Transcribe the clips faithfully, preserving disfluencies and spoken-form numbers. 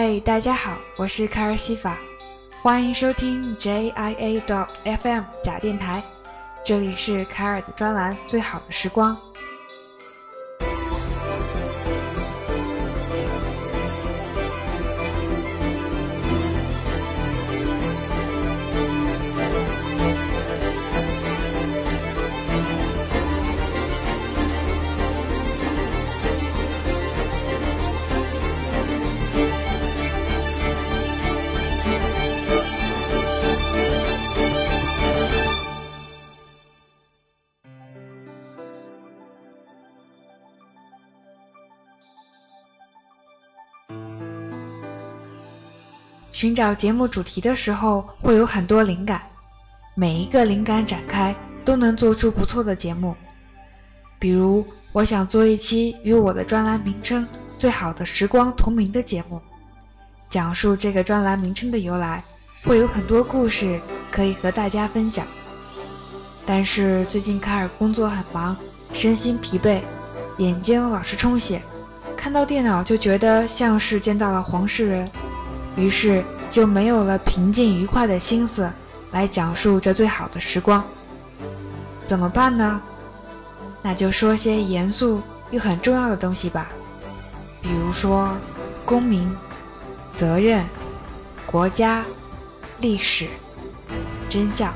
嘿、hey, 大家好，我是卡尔西法，欢迎收听 J I A 点 F M 假电台，这里是卡尔的专栏最好的时光。寻找节目主题的时候会有很多灵感，每一个灵感展开都能做出不错的节目。比如我想做一期与我的专栏名称最好的时光同名的节目，讲述这个专栏名称的由来，会有很多故事可以和大家分享。但是最近卡尔工作很忙，身心疲惫，眼睛老是充血，看到电脑就觉得像是见到了黄世仁，于是就没有了平静愉快的心思来讲述这最好的时光。怎么办呢？那就说些严肃又很重要的东西吧，比如说公民、责任、国家、历史、真相。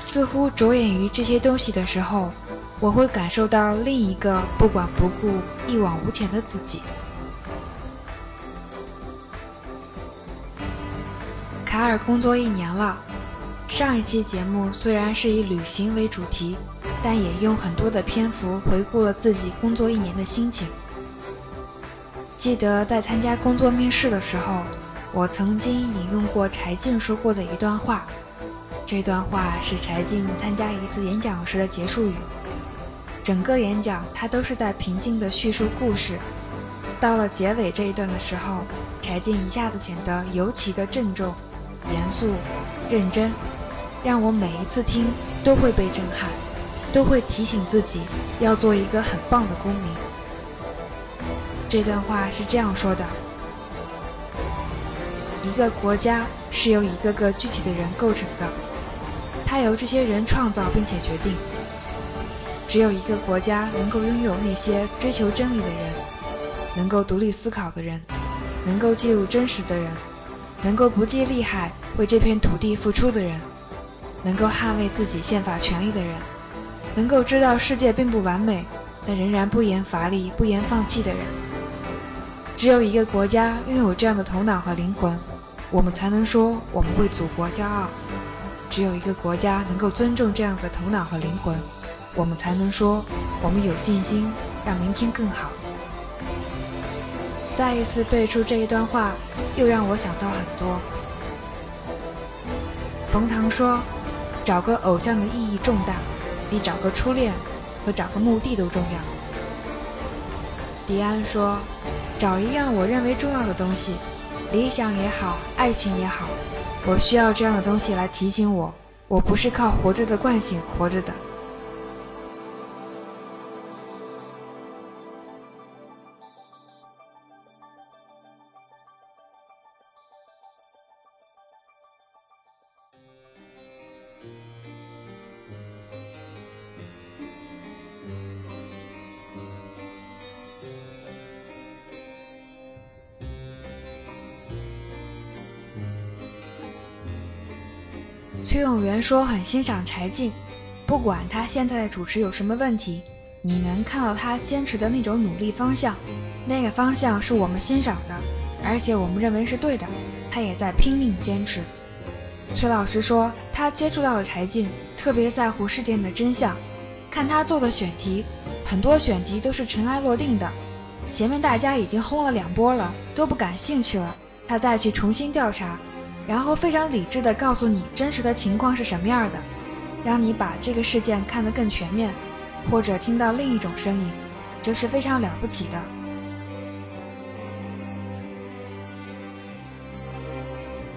似乎着眼于这些东西的时候，我会感受到另一个不管不顾、一往无前的自己。卡尔工作一年了，上一期节目虽然是以旅行为主题，但也用很多的篇幅回顾了自己工作一年的心情。记得在参加工作面试的时候，我曾经引用过柴静说过的一段话，这段话是柴静参加一次演讲时的结束语。整个演讲她都是在平静地叙述故事，到了结尾这一段的时候，柴静一下子显得尤其的郑重、严肃、认真，让我每一次听都会被震撼，都会提醒自己要做一个很棒的公民。这段话是这样说的：一个国家是由一个个具体的人构成的，它由这些人创造并且决定。只有一个国家能够拥有那些追求真理的人，能够独立思考的人，能够记录真实的人，能够不计利害为这片土地付出的人，能够捍卫自己宪法权利的人，能够知道世界并不完美但仍然不言乏力、不言放弃的人。只有一个国家拥有这样的头脑和灵魂，我们才能说我们为祖国骄傲。只有一个国家能够尊重这样的头脑和灵魂，我们才能说我们有信心让明天更好。再一次背出这一段话，又让我想到很多。冯唐说，找个偶像的意义重大，比找个初恋和找个墓地都重要。迪安说，找一样我认为重要的东西，理想也好，爱情也好，我需要这样的东西来提醒我，我不是靠活着的惯性活着的。崔永元说很欣赏柴静，不管他现在的主持有什么问题，你能看到他坚持的那种努力方向，那个方向是我们欣赏的，而且我们认为是对的，他也在拼命坚持。崔老师说，他接触到了柴静，特别在乎事件的真相，看他做的选题，很多选题都是尘埃落定的，前面大家已经轰了两波了，都不感兴趣了，他再去重新调查，然后非常理智地告诉你真实的情况是什么样的，让你把这个事件看得更全面，或者听到另一种声音，这是非常了不起的。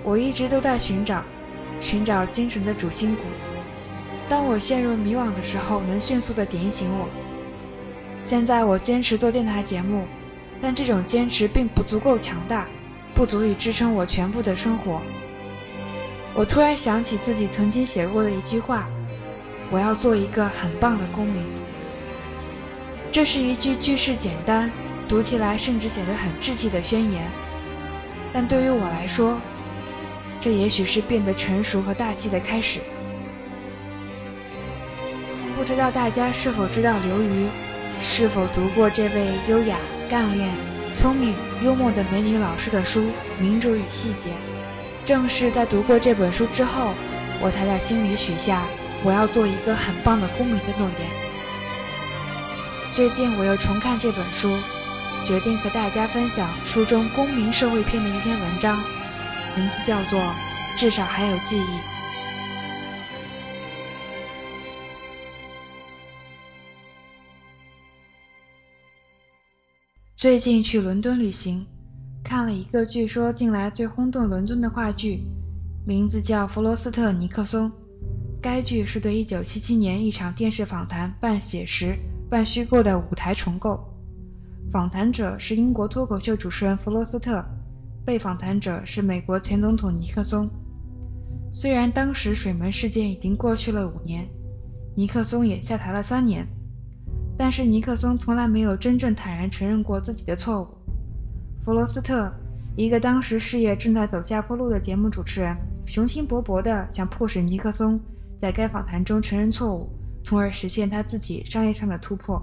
我一直都在寻找，寻找精神的主心骨。当我陷入迷惘的时候，能迅速地点醒我。现在我坚持做电台节目，但这种坚持并不足够强大，不足以支撑我全部的生活。我突然想起自己曾经写过的一句话，我要做一个很棒的公民。这是一句句式简单，读起来甚至显得很稚气的宣言，但对于我来说，这也许是变得成熟和大气的开始。不知道大家是否知道刘瑜，是否读过这位优雅、干练、聪明、幽默的美女老师的书《民主与细节》。正是在读过这本书之后，我才在心里许下我要做一个很棒的公民的诺言。最近我又重看这本书，决定和大家分享书中公民社会篇的一篇文章，名字叫做《至少还有记忆》。最近去伦敦旅行，看了一个据说近来最轰动伦敦的话剧，名字叫《弗罗斯特尼克松》。该剧是对一九七七年一场电视访谈半写实半虚构的舞台重构。访谈者是英国脱口秀主持人弗罗斯特，被访谈者是美国前总统尼克松。虽然当时水门事件已经过去了五年，尼克松也下台了三年，但是尼克松从来没有真正坦然承认过自己的错误。弗罗斯特，一个当时事业正在走下坡路的节目主持人，雄心勃勃地想迫使尼克松在该访谈中承认错误，从而实现他自己商业上的突破。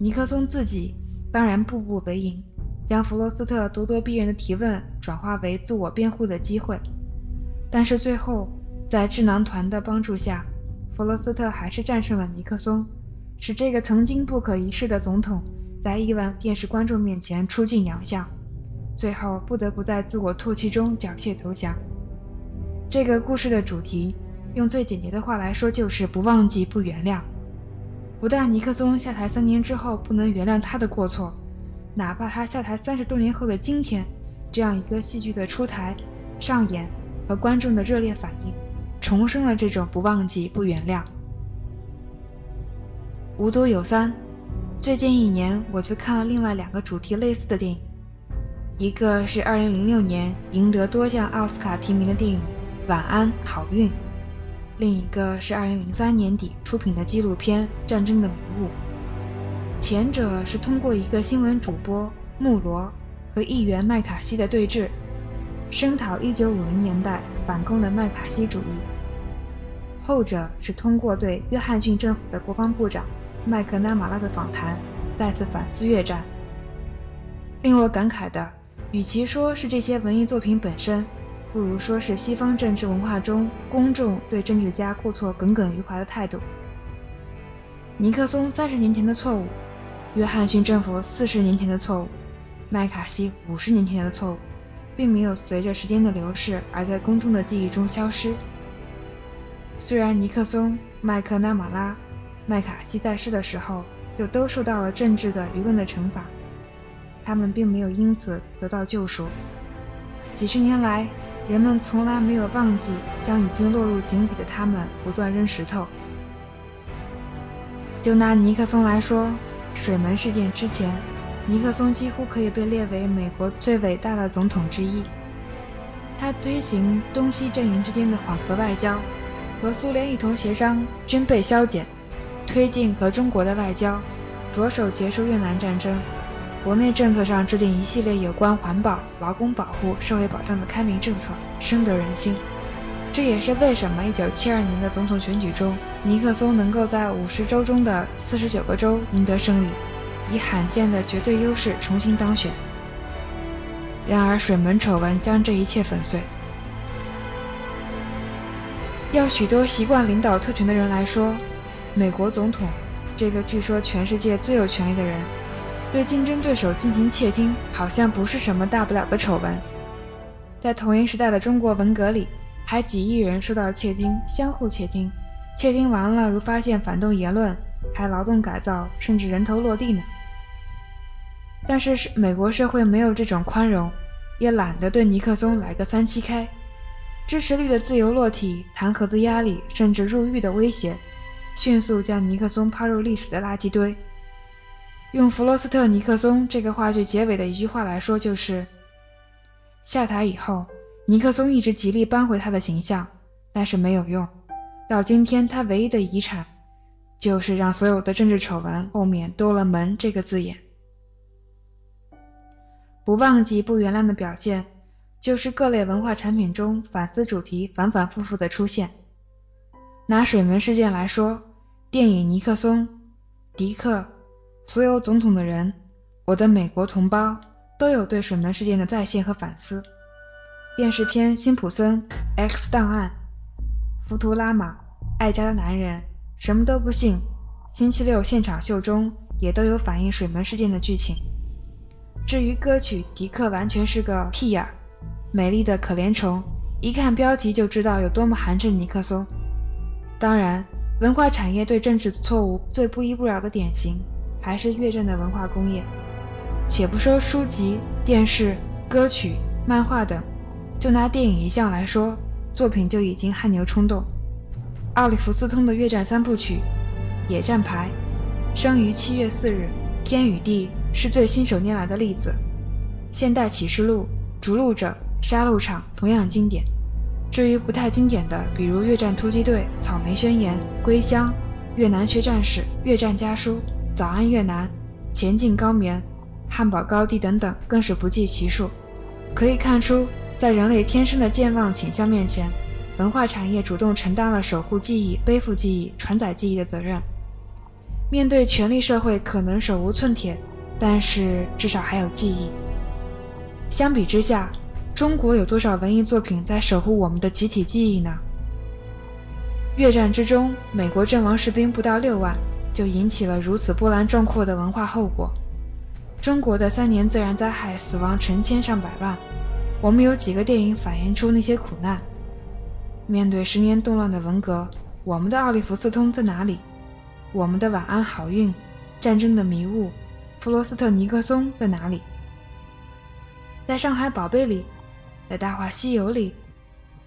尼克松自己当然步步为营，将弗罗斯特咄咄逼人的提问转化为自我辩护的机会，但是最后在智囊团的帮助下，弗罗斯特还是战胜了尼克松，使这个曾经不可一世的总统在亿万电视观众面前出尽洋相，最后不得不在自我唾弃中缴械投降。这个故事的主题用最简洁的话来说，就是不忘记，不原谅。不但尼克松下台三年之后不能原谅他的过错，哪怕他下台三十多年后的今天，这样一个戏剧的出台、上演和观众的热烈反应，重生了这种不忘记、不原谅。无独有三，最近一年我去看了另外两个主题类似的电影，一个是二零零六年赢得多项奥斯卡提名的电影《晚安，好运》，另一个是二零零三年底出品的纪录片《战争的迷雾》。前者是通过一个新闻主播穆罗和议员麦卡锡的对峙，声讨一九五零年代反共的麦卡锡主义；后者是通过对约翰逊政府的国防部长麦克纳马拉的访谈，再次反思越战。令我感慨的，与其说是这些文艺作品本身，不如说是西方政治文化中公众对政治家过错耿耿于怀的态度。尼克松三十年前的错误，约翰逊政府四十年前的错误，麦卡锡五十年前的错误，并没有随着时间的流逝而在公众的记忆中消失。虽然尼克松、麦克纳马拉、麦卡锡在世的时候就都受到了政治的舆论的惩罚，他们并没有因此得到救赎。几十年来，人们从来没有忘记将已经落入井底的他们不断扔石头。就拿尼克松来说，水门事件之前，尼克松几乎可以被列为美国最伟大的总统之一。他推行东西阵营之间的缓和外交，和苏联一同协商军备削减，推进和中国的外交，着手结束越南战争，国内政策上制定一系列有关环保、劳工保护、社会保障的开明政策，深得人心。这也是为什么一九七二年的总统选举中，尼克松能够在五十州中的四十九个州赢得胜利，以罕见的绝对优势重新当选。然而水门丑闻将这一切粉碎。要许多习惯领导特权的人来说，美国总统，这个据说全世界最有权力的人，对竞争对手进行窃听好像不是什么大不了的丑闻。在同一时代的中国文革里，还几亿人受到窃听，相互窃听，窃听完了如发现反动言论，还劳动改造，甚至人头落地呢。但是美国社会没有这种宽容，也懒得对尼克松来个三七开。支持率的自由落体，弹劾的压力，甚至入狱的威胁，迅速将尼克松抛入历史的垃圾堆。用弗罗斯特尼克松这个话剧结尾的一句话来说，就是下台以后，尼克松一直极力扳回他的形象，但是没有用。到今天，他唯一的遗产就是让所有的政治丑闻后面多了门这个字眼。不忘记不原谅的表现，就是各类文化产品中反思主题反反复复的出现。拿水门事件来说，电影《尼克松》、《迪克》、《所有总统的人》、《我的美国同胞》都有对水门事件的再现和反思。电视片《辛普森》、《X 档案》、《福图拉玛》、《爱家的男人》、《什么都不信》、《星期六现场秀》中也都有反映水门事件的剧情。至于歌曲《迪克》完全是个屁眼，美丽的可怜虫，一看标题就知道有多么寒碜尼克松。当然，文化产业对政治错误最不依不饶的典型还是越战的文化工业。且不说书籍、电视、歌曲、漫画等，就拿电影一项来说，作品就已经汗牛充栋。奥利弗斯通的越战三部曲《野战排》、生于七月四日、天与地是最信手拈来的例子。现代启示录、逐鹿者、杀戮场同样经典。至于不太经典的，比如越战突击队、草莓宣言、归乡、越南学战史、越战家书、早安越南、前进高棉、汉堡高地等等，更是不计其数。可以看出，在人类天生的健忘倾向面前，文化产业主动承担了守护记忆、背负记忆、传载记忆的责任。面对权力社会，可能手无寸铁，但是至少还有记忆。相比之下，中国有多少文艺作品在守护我们的集体记忆呢？越战之中，美国阵亡士兵不到六万，就引起了如此波澜壮阔的文化后果。中国的三年自然灾害死亡成千上百万，我们有几个电影反映出那些苦难？面对十年动乱的文革，我们的奥利弗斯通在哪里？我们的晚安好运、战争的迷雾、弗罗斯特尼克松在哪里？在上海宝贝里，在大话西游里，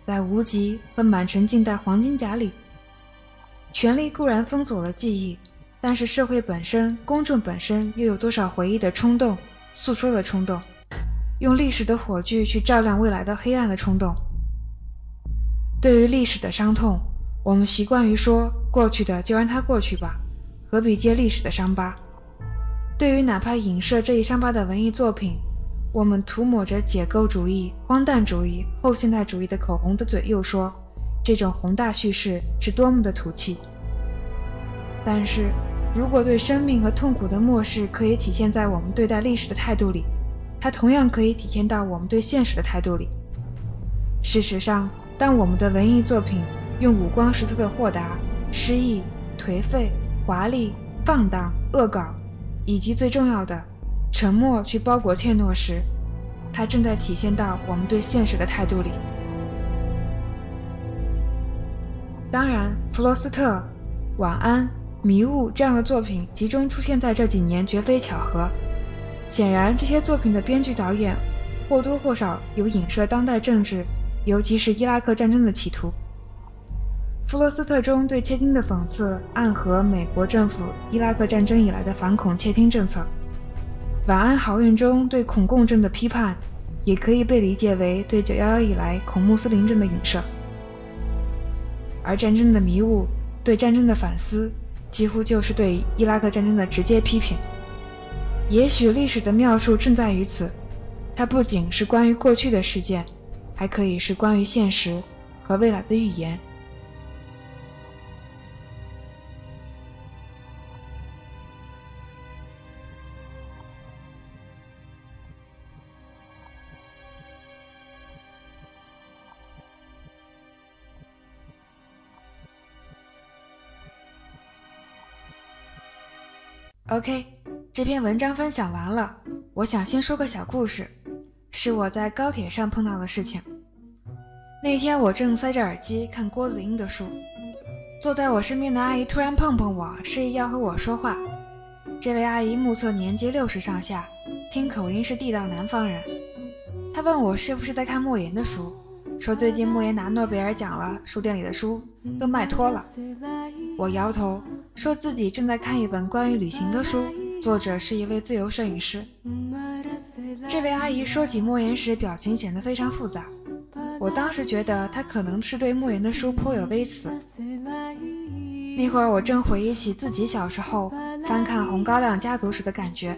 在无极和满城尽带黄金甲里，权力固然封锁了记忆，但是社会本身、公众本身又有多少回忆的冲动、诉说的冲动，用历史的火炬去照亮未来的黑暗的冲动？对于历史的伤痛，我们习惯于说过去的就让它过去吧，何必揭历史的伤疤？对于哪怕影射这一伤疤的文艺作品，我们涂抹着解构主义、荒诞主义、后现代主义的口红的嘴，又说这种宏大叙事是多么的土气。但是如果对生命和痛苦的漠视可以体现在我们对待历史的态度里，它同样可以体现到我们对现实的态度里。事实上，当我们的文艺作品用五光十色的豁达、诗意、颓废、华丽、放荡、恶搞，以及最重要的沉默去包裹怯懦时，它正在体现到我们对现实的态度里。当然，弗罗斯特、晚安、迷雾这样的作品集中出现在这几年绝非巧合。显然，这些作品的编剧导演或多或少有影射当代政治，尤其是伊拉克战争的企图。弗罗斯特中对窃听的讽刺暗合美国政府伊拉克战争以来的反恐窃听政策。晚安好运中对恐共政的批判，也可以被理解为对九一一以来恐穆斯林政的影射。而战争的迷雾对战争的反思，几乎就是对伊拉克战争的直接批评。也许历史的妙处正在于此，它不仅是关于过去的事件，还可以是关于现实和未来的预言。OK， 这篇文章分享完了，我想先说个小故事，是我在高铁上碰到的事情。那天我正塞着耳机看郭子英的书，坐在我身边的阿姨突然碰碰我，示意要和我说话。这位阿姨目测年纪六十上下，听口音是地道南方人。她问我是不是在看莫言的书，说最近莫言拿诺贝尔奖了，书店里的书都卖脱了。我摇头，说自己正在看一本关于旅行的书，作者是一位自由摄影师。这位阿姨说起莫言时，表情显得非常复杂。我当时觉得她可能是对莫言的书颇有微词。那会儿我正回忆起自己小时候翻看《红高粱家族》时的感觉，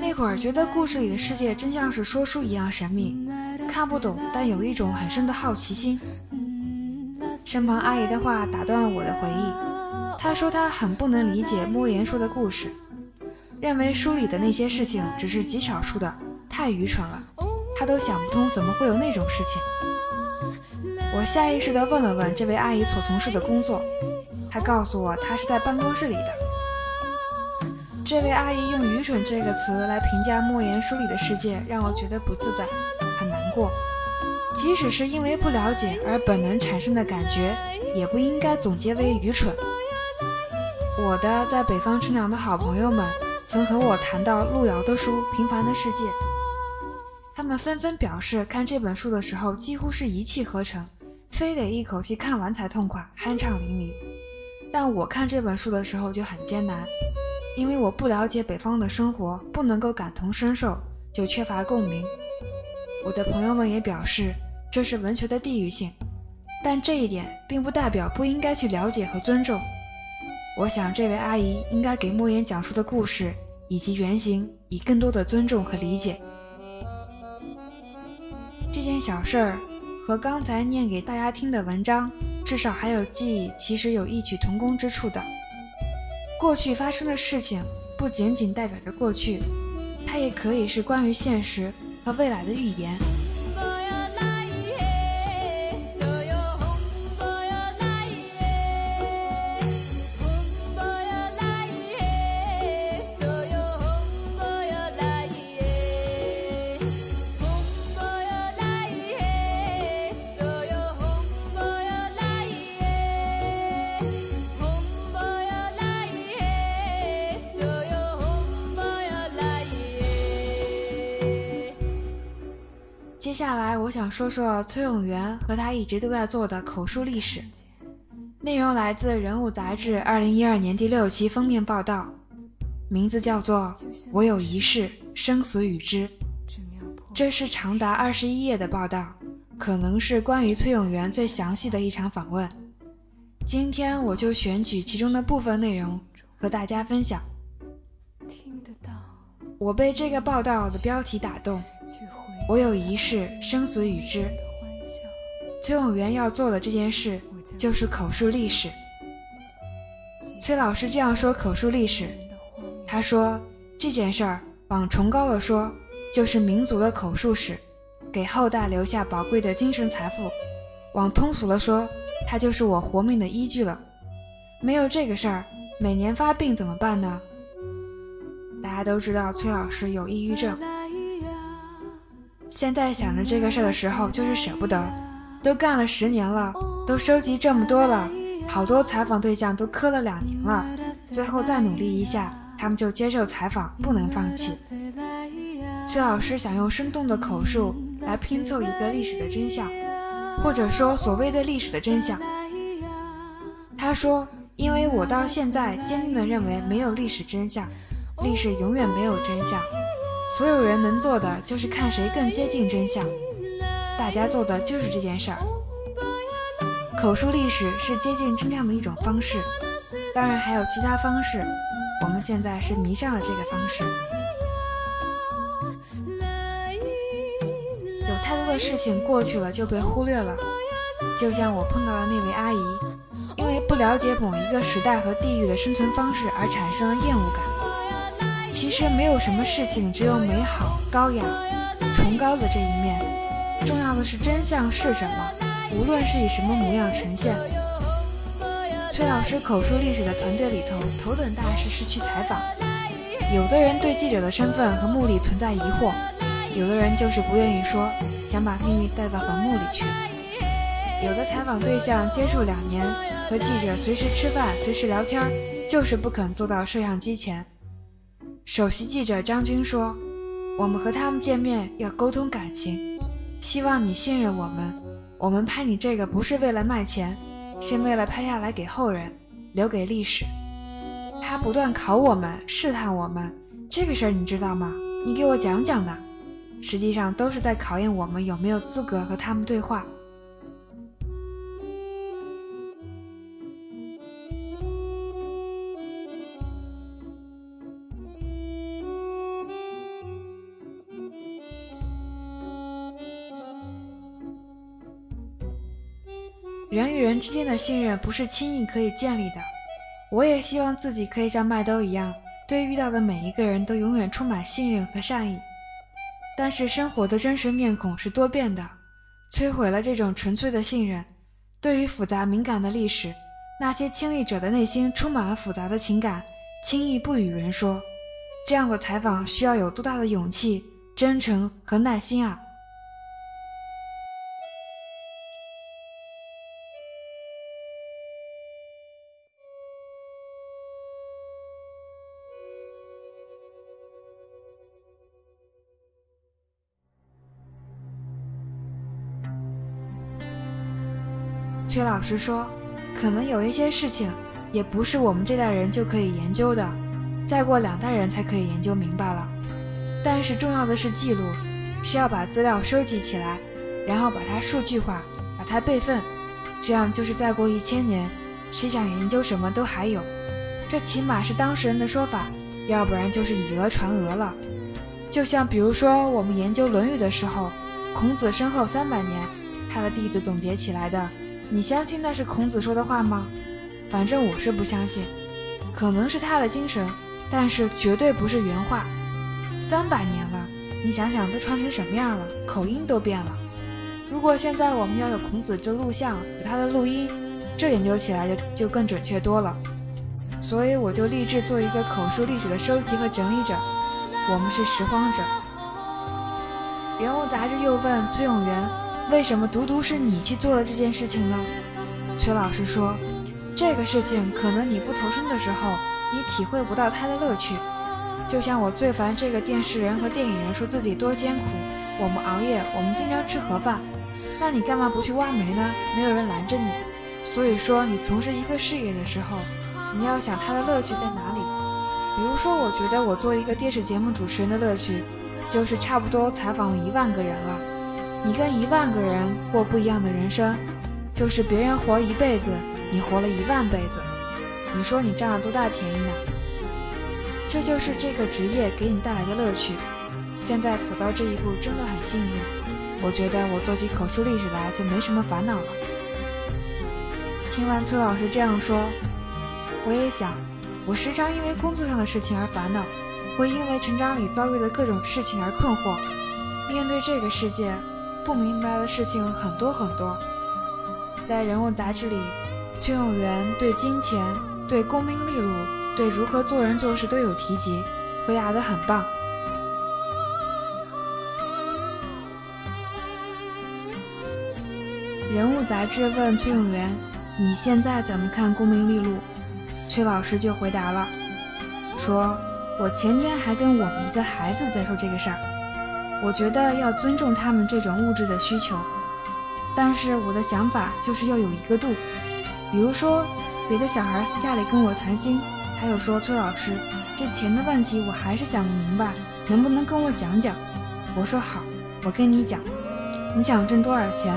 那会儿觉得故事里的世界真像是说书一样神秘，看不懂，但有一种很深的好奇心。身旁阿姨的话打断了我的回忆，她说她很不能理解莫言说的故事，认为书里的那些事情只是极少数的，太愚蠢了，她都想不通怎么会有那种事情。我下意识地问了问这位阿姨所从事的工作，她告诉我她是在办公室里的。这位阿姨用愚蠢这个词来评价莫言书里的世界，让我觉得不自在，很难过。即使是因为不了解而本能产生的感觉，也不应该总结为愚蠢。我的在北方成长的好朋友们曾和我谈到路遥的书《平凡的世界》，他们纷纷表示看这本书的时候几乎是一气呵成，非得一口气看完才痛快，酣畅淋漓。但我看这本书的时候就很艰难，因为我不了解北方的生活，不能够感同身受，就缺乏共鸣。我的朋友们也表示这是文学的地域性，但这一点并不代表不应该去了解和尊重。我想这位阿姨应该给莫言讲述的故事以及原型以更多的尊重和理解。这件小事儿和刚才念给大家听的文章至少还有记忆，其实有异曲同工之处的。过去发生的事情不仅仅代表着过去，它也可以是关于现实和未来的预言。接下来我想说说崔永元和他一直都在做的口述历史，内容来自《人物》杂志二零一二年第六期封面报道，名字叫做《我有一事，生死与之》。这是长达二十一页的报道，可能是关于崔永元最详细的一场访问。今天我就选取其中的部分内容和大家分享。我被这个报道的标题打动，我有一事，生死与之。崔永元要做的这件事就是口述历史。崔老师这样说口述历史，他说这件事儿往崇高了说，就是民族的口述史，给后代留下宝贵的精神财富；往通俗了说，它就是我活命的依据了。没有这个事儿，每年发病怎么办呢？大家都知道崔老师有抑郁症，现在想着这个事的时候就是舍不得，都干了十年了，都收集这么多了，好多采访对象都磕了两年了，最后再努力一下，他们就接受采访，不能放弃。崔老师想用生动的口述来拼凑一个历史的真相，或者说所谓的历史的真相。他说，因为我到现在坚定地认为没有历史真相，历史永远没有真相，所有人能做的就是看谁更接近真相，大家做的就是这件事儿。口述历史是接近真相的一种方式，当然还有其他方式，我们现在是迷上了这个方式。有太多的事情过去了就被忽略了，就像我碰到的那位阿姨，因为不了解某一个时代和地域的生存方式而产生了厌恶感。其实没有什么事情只有美好、高雅、崇高的这一面，重要的是真相是什么，无论是以什么模样呈现。崔老师口述历史的团队里头，头等大事是去采访，有的人对记者的身份和目的存在疑惑，有的人就是不愿意说，想把秘密带到坟墓里去。有的采访对象接触两年，和记者随时吃饭、随时聊天，就是不肯坐到摄像机前。首席记者张军说，我们和他们见面要沟通感情，希望你信任我们，我们拍你这个不是为了卖钱，是为了拍下来给后人，留给历史。他不断考我们，试探我们，这个事儿你知道吗？你给我讲讲呢。实际上都是在考验我们有没有资格和他们对话。人与人之间的信任不是轻易可以建立的，我也希望自己可以像麦兜一样，对遇到的每一个人都永远充满信任和善意。但是生活的真实面孔是多变的，摧毁了这种纯粹的信任，对于复杂敏感的历史，那些亲历者的内心充满了复杂的情感，轻易不与人说。这样的采访需要有多大的勇气、真诚和耐心啊！崔老师说，可能有一些事情也不是我们这代人就可以研究的，再过两代人才可以研究明白了。但是重要的是记录，是要把资料收集起来，然后把它数据化，把它备份，这样就是再过一千年，谁想研究什么都还有。这起码是当事人的说法，要不然就是以讹传讹了。就像比如说我们研究《论语》的时候，孔子身后三百年，他的弟子总结起来的，你相信那是孔子说的话吗？反正我是不相信，可能是他的精神，但是绝对不是原话。三百年了，你想想都传成什么样了，口音都变了。如果现在我们要有孔子这录像，有他的录音，这研究起来就就更准确多了。所以我就立志做一个口述历史的收集和整理者，我们是拾荒者。人物杂志又问崔永元，为什么独独是你去做了这件事情呢？崔老师说，这个事情可能你不投身的时候，你体会不到它的乐趣。就像我最烦这个电视人和电影人说自己多艰苦，我们熬夜，我们经常吃盒饭，那你干嘛不去挖煤呢？没有人拦着你。所以说你从事一个事业的时候，你要想它的乐趣在哪里。比如说我觉得我做一个电视节目主持人的乐趣，就是差不多采访了一万个人了，你跟一万个人过不一样的人生，就是别人活一辈子，你活了一万辈子，你说你占了多大便宜呢？这就是这个职业给你带来的乐趣。现在走到这一步真的很幸运，我觉得我做起口述历史来就没什么烦恼了。听完崔老师这样说，我也想，我时常因为工作上的事情而烦恼，会因为成长里遭遇的各种事情而困惑。面对这个世界，不明白的事情很多很多。在人物杂志里，崔永元对金钱、对功名利禄、对如何做人做事都有提及，回答得很棒。人物杂志问崔永元，你现在怎么看功名利禄？崔老师就回答了，说我前天还跟我们一个孩子在说这个事儿，我觉得要尊重他们这种物质的需求，但是我的想法就是要有一个度。比如说别的小孩私下里跟我谈心，他又说，崔老师，这钱的问题我还是想不明白，能不能跟我讲讲？我说好，我跟你讲，你想挣多少钱？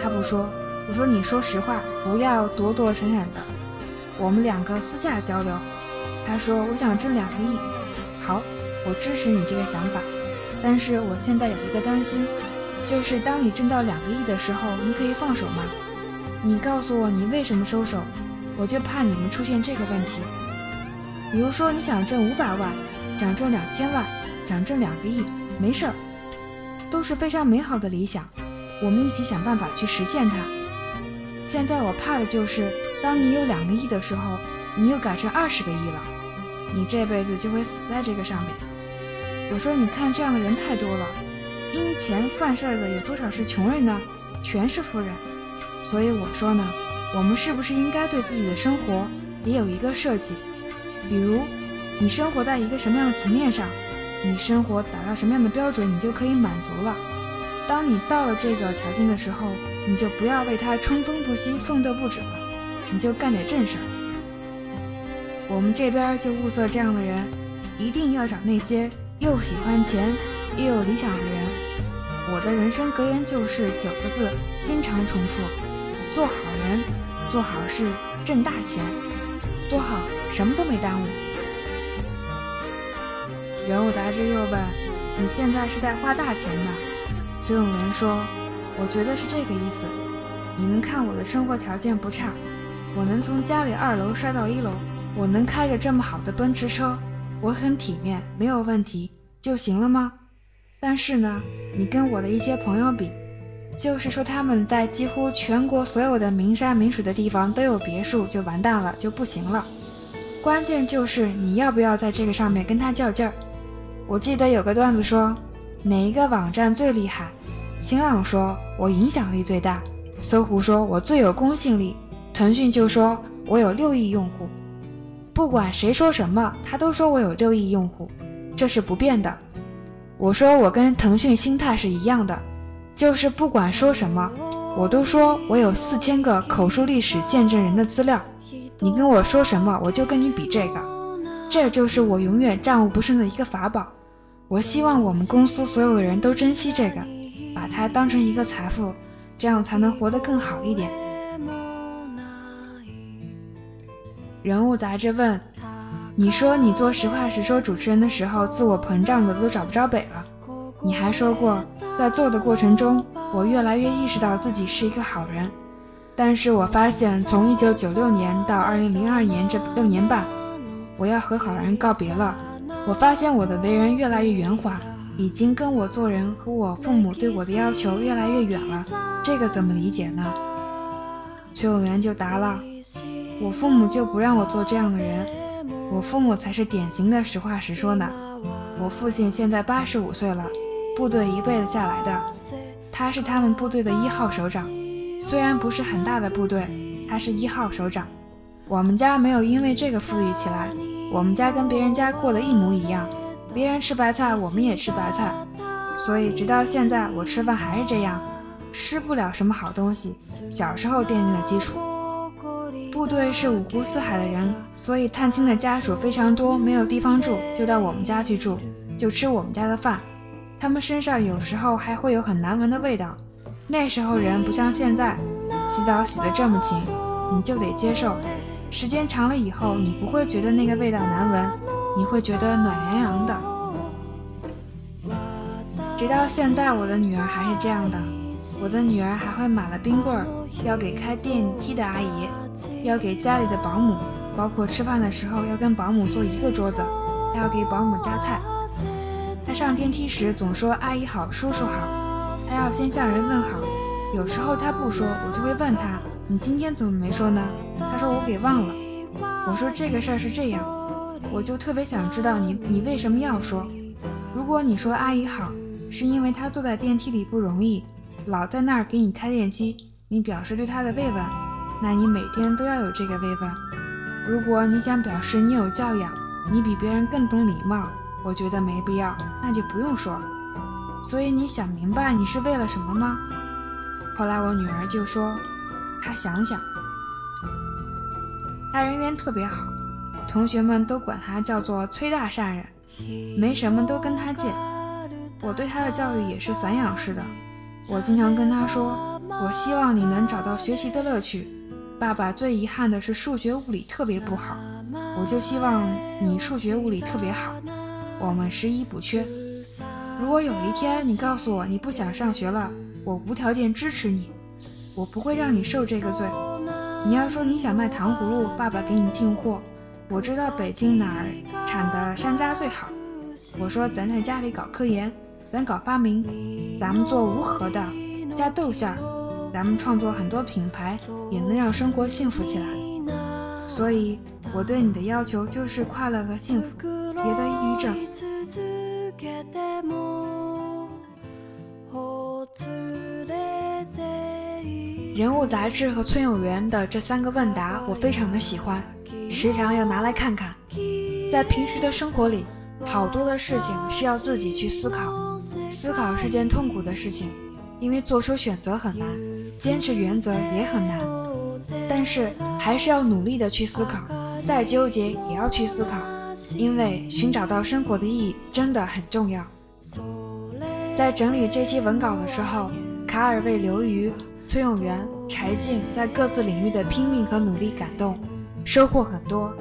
他不说。我说你说实话，不要躲躲闪闪的。我们两个私下交流，他说我想挣两个亿。好，我支持你这个想法，但是我现在有一个担心，就是当你挣到两个亿的时候，你可以放手吗？你告诉我你为什么收手，我就怕你们出现这个问题。比如说你想挣五百万，想挣两千万，想挣两个亿，没事儿，都是非常美好的理想，我们一起想办法去实现它。现在我怕的就是，当你有两个亿的时候，你又改成二十个亿了，你这辈子就会死在这个上面。我说你看这样的人太多了，因钱犯事儿的有多少是穷人呢？全是富人。所以我说呢，我们是不是应该对自己的生活也有一个设计？比如你生活在一个什么样的层面上，你生活达到什么样的标准，你就可以满足了。当你到了这个条件的时候，你就不要为他冲锋不息、奋斗不止了，你就干点正事儿。我们这边就物色这样的人，一定要找那些又喜欢钱又有理想的人。我的人生格言就是九个字，经常重复：做好人，做好事，挣大钱，多好，什么都没耽误。人物杂志又问：你现在是在花大钱呢？崔永元说：我觉得是这个意思。你们看我的生活条件不差，我能从家里二楼摔到一楼，我能开着这么好的奔驰车，我很体面，没有问题就行了吗？但是呢，你跟我的一些朋友比，就是说他们在几乎全国所有的名山名水的地方都有别墅，就完蛋了，就不行了。关键就是你要不要在这个上面跟他较劲儿。我记得有个段子说，哪一个网站最厉害？新浪说我影响力最大，搜狐说我最有公信力，腾讯就说我有六亿用户。不管谁说什么，他都说我有六亿用户，这是不变的。我说我跟腾讯心态是一样的，就是不管说什么，我都说我有四千个口述历史见证人的资料，你跟我说什么，我就跟你比这个。这就是我永远战无不胜的一个法宝。我希望我们公司所有的人都珍惜这个，把它当成一个财富，这样才能活得更好一点。人物杂志问，你说你做实话实说主持人的时候，自我膨胀的都找不着北了。你还说过，在做的过程中，我越来越意识到自己是一个好人。但是我发现，从一九九六年到二零零二年这六年半，我要和好人告别了。我发现我的为人越来越圆滑，已经跟我做人和我父母对我的要求越来越远了，这个怎么理解呢？崔永元就答了，我父母就不让我做这样的人，我父母才是典型的实话实说呢。我父亲现在八十五岁了，部队一辈子下来的，他是他们部队的一号首长，虽然不是很大的部队，他是一号首长。我们家没有因为这个富裕起来，我们家跟别人家过得一模一样，别人吃白菜我们也吃白菜，所以直到现在我吃饭还是这样，吃不了什么好东西，小时候奠定了基础。部队是五湖四海的人，所以探亲的家属非常多，没有地方住就到我们家去住，就吃我们家的饭，他们身上有时候还会有很难闻的味道。那时候人不像现在，洗澡洗得这么勤，你就得接受，时间长了以后你不会觉得那个味道难闻，你会觉得暖洋洋的。直到现在我的女儿还是这样的，我的女儿还会买了冰棍儿，要给开电梯的阿姨，要给家里的保姆，包括吃饭的时候要跟保姆坐一个桌子，还要给保姆夹菜。她上电梯时总说阿姨好，叔叔好，她要先向人问好。有时候她不说，我就会问她，你今天怎么没说呢？她说我给忘了。我说这个事儿是这样，我就特别想知道你你为什么要说。如果你说阿姨好，是因为她坐在电梯里不容易，老在那儿给你开电梯，你表示对她的慰问，那你每天都要有这个慰问。如果你想表示你有教养，你比别人更懂礼貌，我觉得没必要，那就不用说。所以你想明白你是为了什么吗？后来我女儿就说，她想想。她人缘特别好，同学们都管她叫做崔大善人，没什么都跟她借。我对她的教育也是散养式的，我经常跟她说，我希望你能找到学习的乐趣。爸爸最遗憾的是数学物理特别不好，我就希望你数学物理特别好，我们十一不缺。如果有一天你告诉我你不想上学了，我无条件支持你，我不会让你受这个罪。你要说你想卖糖葫芦，爸爸给你进货，我知道北京哪儿产的山楂最好。我说咱在家里搞科研，咱搞发明，咱们做无核的，加豆馅儿，咱们创作很多品牌，也能让生活幸福起来。所以我对你的要求就是快乐和幸福，别得抑郁症。人物杂志和崔永元的这三个问答我非常的喜欢，时常要拿来看看。在平时的生活里，好多的事情是要自己去思考，思考是件痛苦的事情，因为做出选择很难，坚持原则也很难，但是还是要努力的去思考，再纠结也要去思考，因为寻找到生活的意义真的很重要。在整理这期文稿的时候，卡尔为刘瑜、崔永元、柴静在各自领域的拼命和努力感动，收获很多，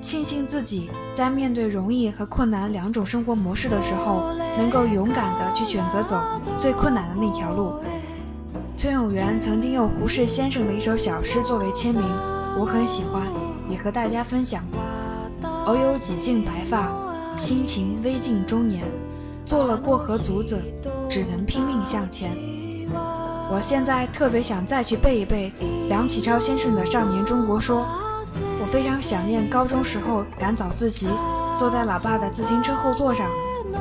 庆幸自己在面对容易和困难两种生活模式的时候，能够勇敢地去选择走最困难的那条路。崔永元曾经用胡适先生的一首小诗作为签名，我很喜欢，也和大家分享。偶有几茎白发，心情微近中年，做了过河卒子，只能拼命向前。我现在特别想再去背一背梁启超先生的《少年中国说》，我非常想念高中时候赶早自习，坐在老爸的自行车后座上，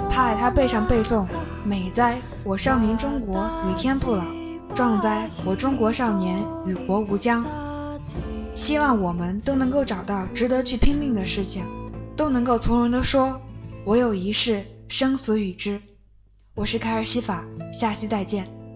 趴在他背上背诵：美哉，我少年中国与天不老；壮哉，我中国少年与国无疆。希望我们都能够找到值得去拼命的事情，都能够从容地说：我有一事，生死与之。我是凯尔西法，下期再见。